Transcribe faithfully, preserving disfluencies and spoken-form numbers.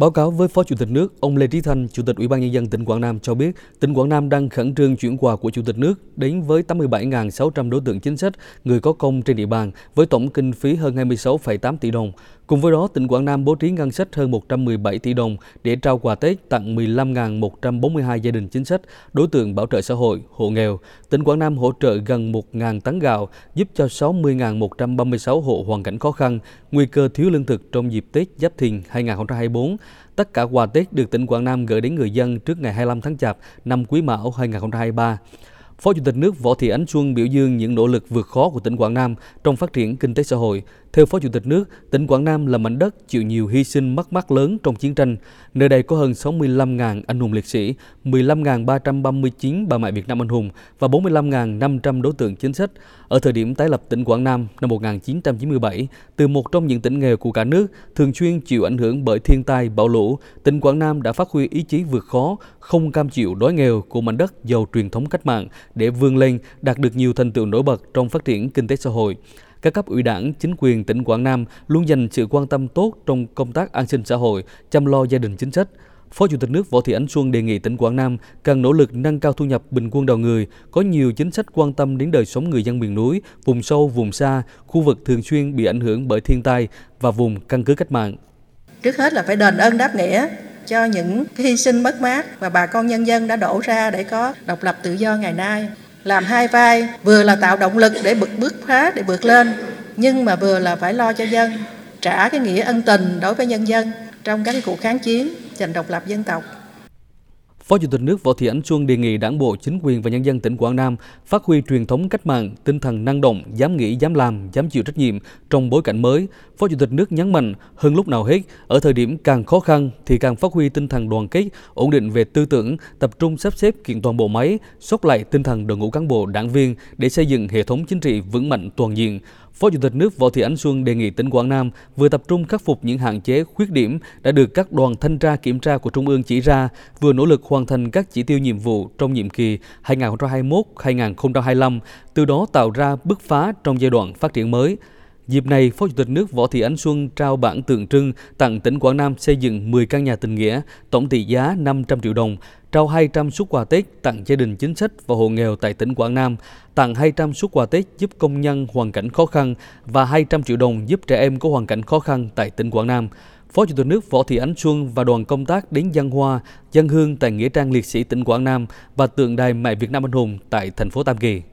Báo cáo với Phó Chủ tịch nước, ông Lê Trí Thanh, Chủ tịch Ủy ban Nhân dân tỉnh Quảng Nam cho biết, tỉnh Quảng Nam đang khẩn trương chuyển quà của Chủ tịch nước đến với tám mươi bảy nghìn sáu trăm đối tượng chính sách, người có công trên địa bàn với tổng kinh phí hơn hai mươi sáu phẩy tám tỷ đồng. Cùng với đó, tỉnh Quảng Nam bố trí ngân sách hơn một trăm mười bảy tỷ đồng để trao quà Tết tặng mười lăm nghìn một trăm bốn mươi hai gia đình chính sách, đối tượng bảo trợ xã hội, hộ nghèo. Tỉnh Quảng Nam hỗ trợ gần một nghìn tấn gạo, giúp cho sáu mươi nghìn một trăm ba mươi sáu hộ hoàn cảnh khó khăn, nguy cơ thiếu lương thực trong dịp Tết Giáp Thìn hai nghìn không trăm hai mươi bốn. Tất cả quà Tết được tỉnh Quảng Nam gửi đến người dân trước ngày hai mươi lăm tháng Chạp năm Quý Mão hai nghìn không trăm hai mươi ba. Phó Chủ tịch nước Võ Thị Ánh Xuân biểu dương những nỗ lực vượt khó của tỉnh Quảng Nam trong phát triển kinh tế xã hội. Theo Phó Chủ tịch nước, tỉnh Quảng Nam là mảnh đất chịu nhiều hy sinh mất mát lớn trong chiến tranh. Nơi đây có hơn sáu mươi lăm nghìn anh hùng liệt sĩ, mười lăm nghìn ba trăm ba mươi chín bà mẹ Việt Nam anh hùng và bốn mươi lăm nghìn năm trăm đối tượng chính sách. Ở thời điểm tái lập tỉnh Quảng Nam năm một nghìn chín trăm chín mươi bảy, từ một trong những tỉnh nghèo của cả nước thường xuyên chịu ảnh hưởng bởi thiên tai, bão lũ, tỉnh Quảng Nam đã phát huy ý chí vượt khó, không cam chịu đói nghèo của mảnh đất giàu truyền thống cách mạng để vươn lên, đạt được nhiều thành tựu nổi bật trong phát triển kinh tế xã hội. Các cấp ủy Đảng, chính quyền tỉnh Quảng Nam luôn dành sự quan tâm tốt trong công tác an sinh xã hội, chăm lo gia đình chính sách. Phó Chủ tịch nước Võ Thị Ánh Xuân đề nghị tỉnh Quảng Nam cần nỗ lực nâng cao thu nhập bình quân đầu người, có nhiều chính sách quan tâm đến đời sống người dân miền núi, vùng sâu, vùng xa, khu vực thường xuyên bị ảnh hưởng bởi thiên tai và vùng căn cứ cách mạng. Trước hết là phải đền ơn đáp nghĩa cho những hy sinh mất mát và bà con nhân dân đã đổ ra để có độc lập tự do ngày nay. Làm hai vai, vừa là tạo động lực để bực bước phá, để vượt lên, nhưng mà vừa là phải lo cho dân, trả cái nghĩa ân tình đối với nhân dân trong các cuộc kháng chiến giành độc lập dân tộc. Phó Chủ tịch nước Võ Thị Ánh Xuân đề nghị Đảng bộ, chính quyền và nhân dân tỉnh Quảng Nam phát huy truyền thống cách mạng, tinh thần năng động, dám nghĩ, dám làm, dám chịu trách nhiệm trong bối cảnh mới. Phó Chủ tịch nước nhấn mạnh hơn lúc nào hết, ở thời điểm càng khó khăn thì càng phát huy tinh thần đoàn kết, ổn định về tư tưởng, tập trung sắp xếp kiện toàn bộ máy, xốc lại tinh thần đội ngũ cán bộ, đảng viên để xây dựng hệ thống chính trị vững mạnh toàn diện. Phó Chủ tịch nước Võ Thị Ánh Xuân đề nghị tỉnh Quảng Nam vừa tập trung khắc phục những hạn chế, khuyết điểm đã được các đoàn thanh tra kiểm tra của Trung ương chỉ ra, vừa nỗ lực hoàn thành các chỉ tiêu nhiệm vụ trong nhiệm kỳ hai nghìn không trăm hai mươi mốt đến hai nghìn không trăm hai mươi lăm, từ đó tạo ra bứt phá trong giai đoạn phát triển mới. Dịp này, Phó Chủ tịch nước Võ Thị Ánh Xuân trao bảng tượng trưng tặng tỉnh Quảng Nam xây dựng mười căn nhà tình nghĩa, tổng trị giá năm trăm triệu đồng, trao hai trăm suất quà Tết tặng gia đình chính sách và hộ nghèo tại tỉnh Quảng Nam, tặng hai trăm suất quà Tết giúp công nhân hoàn cảnh khó khăn và hai trăm triệu đồng giúp trẻ em có hoàn cảnh khó khăn tại tỉnh Quảng Nam. Phó Chủ tịch nước Võ Thị Ánh Xuân và đoàn công tác đến Giang Hoa, Giang Hương tại nghĩa trang liệt sĩ tỉnh Quảng Nam và tượng đài mẹ Việt Nam anh hùng tại thành phố Tam Kỳ.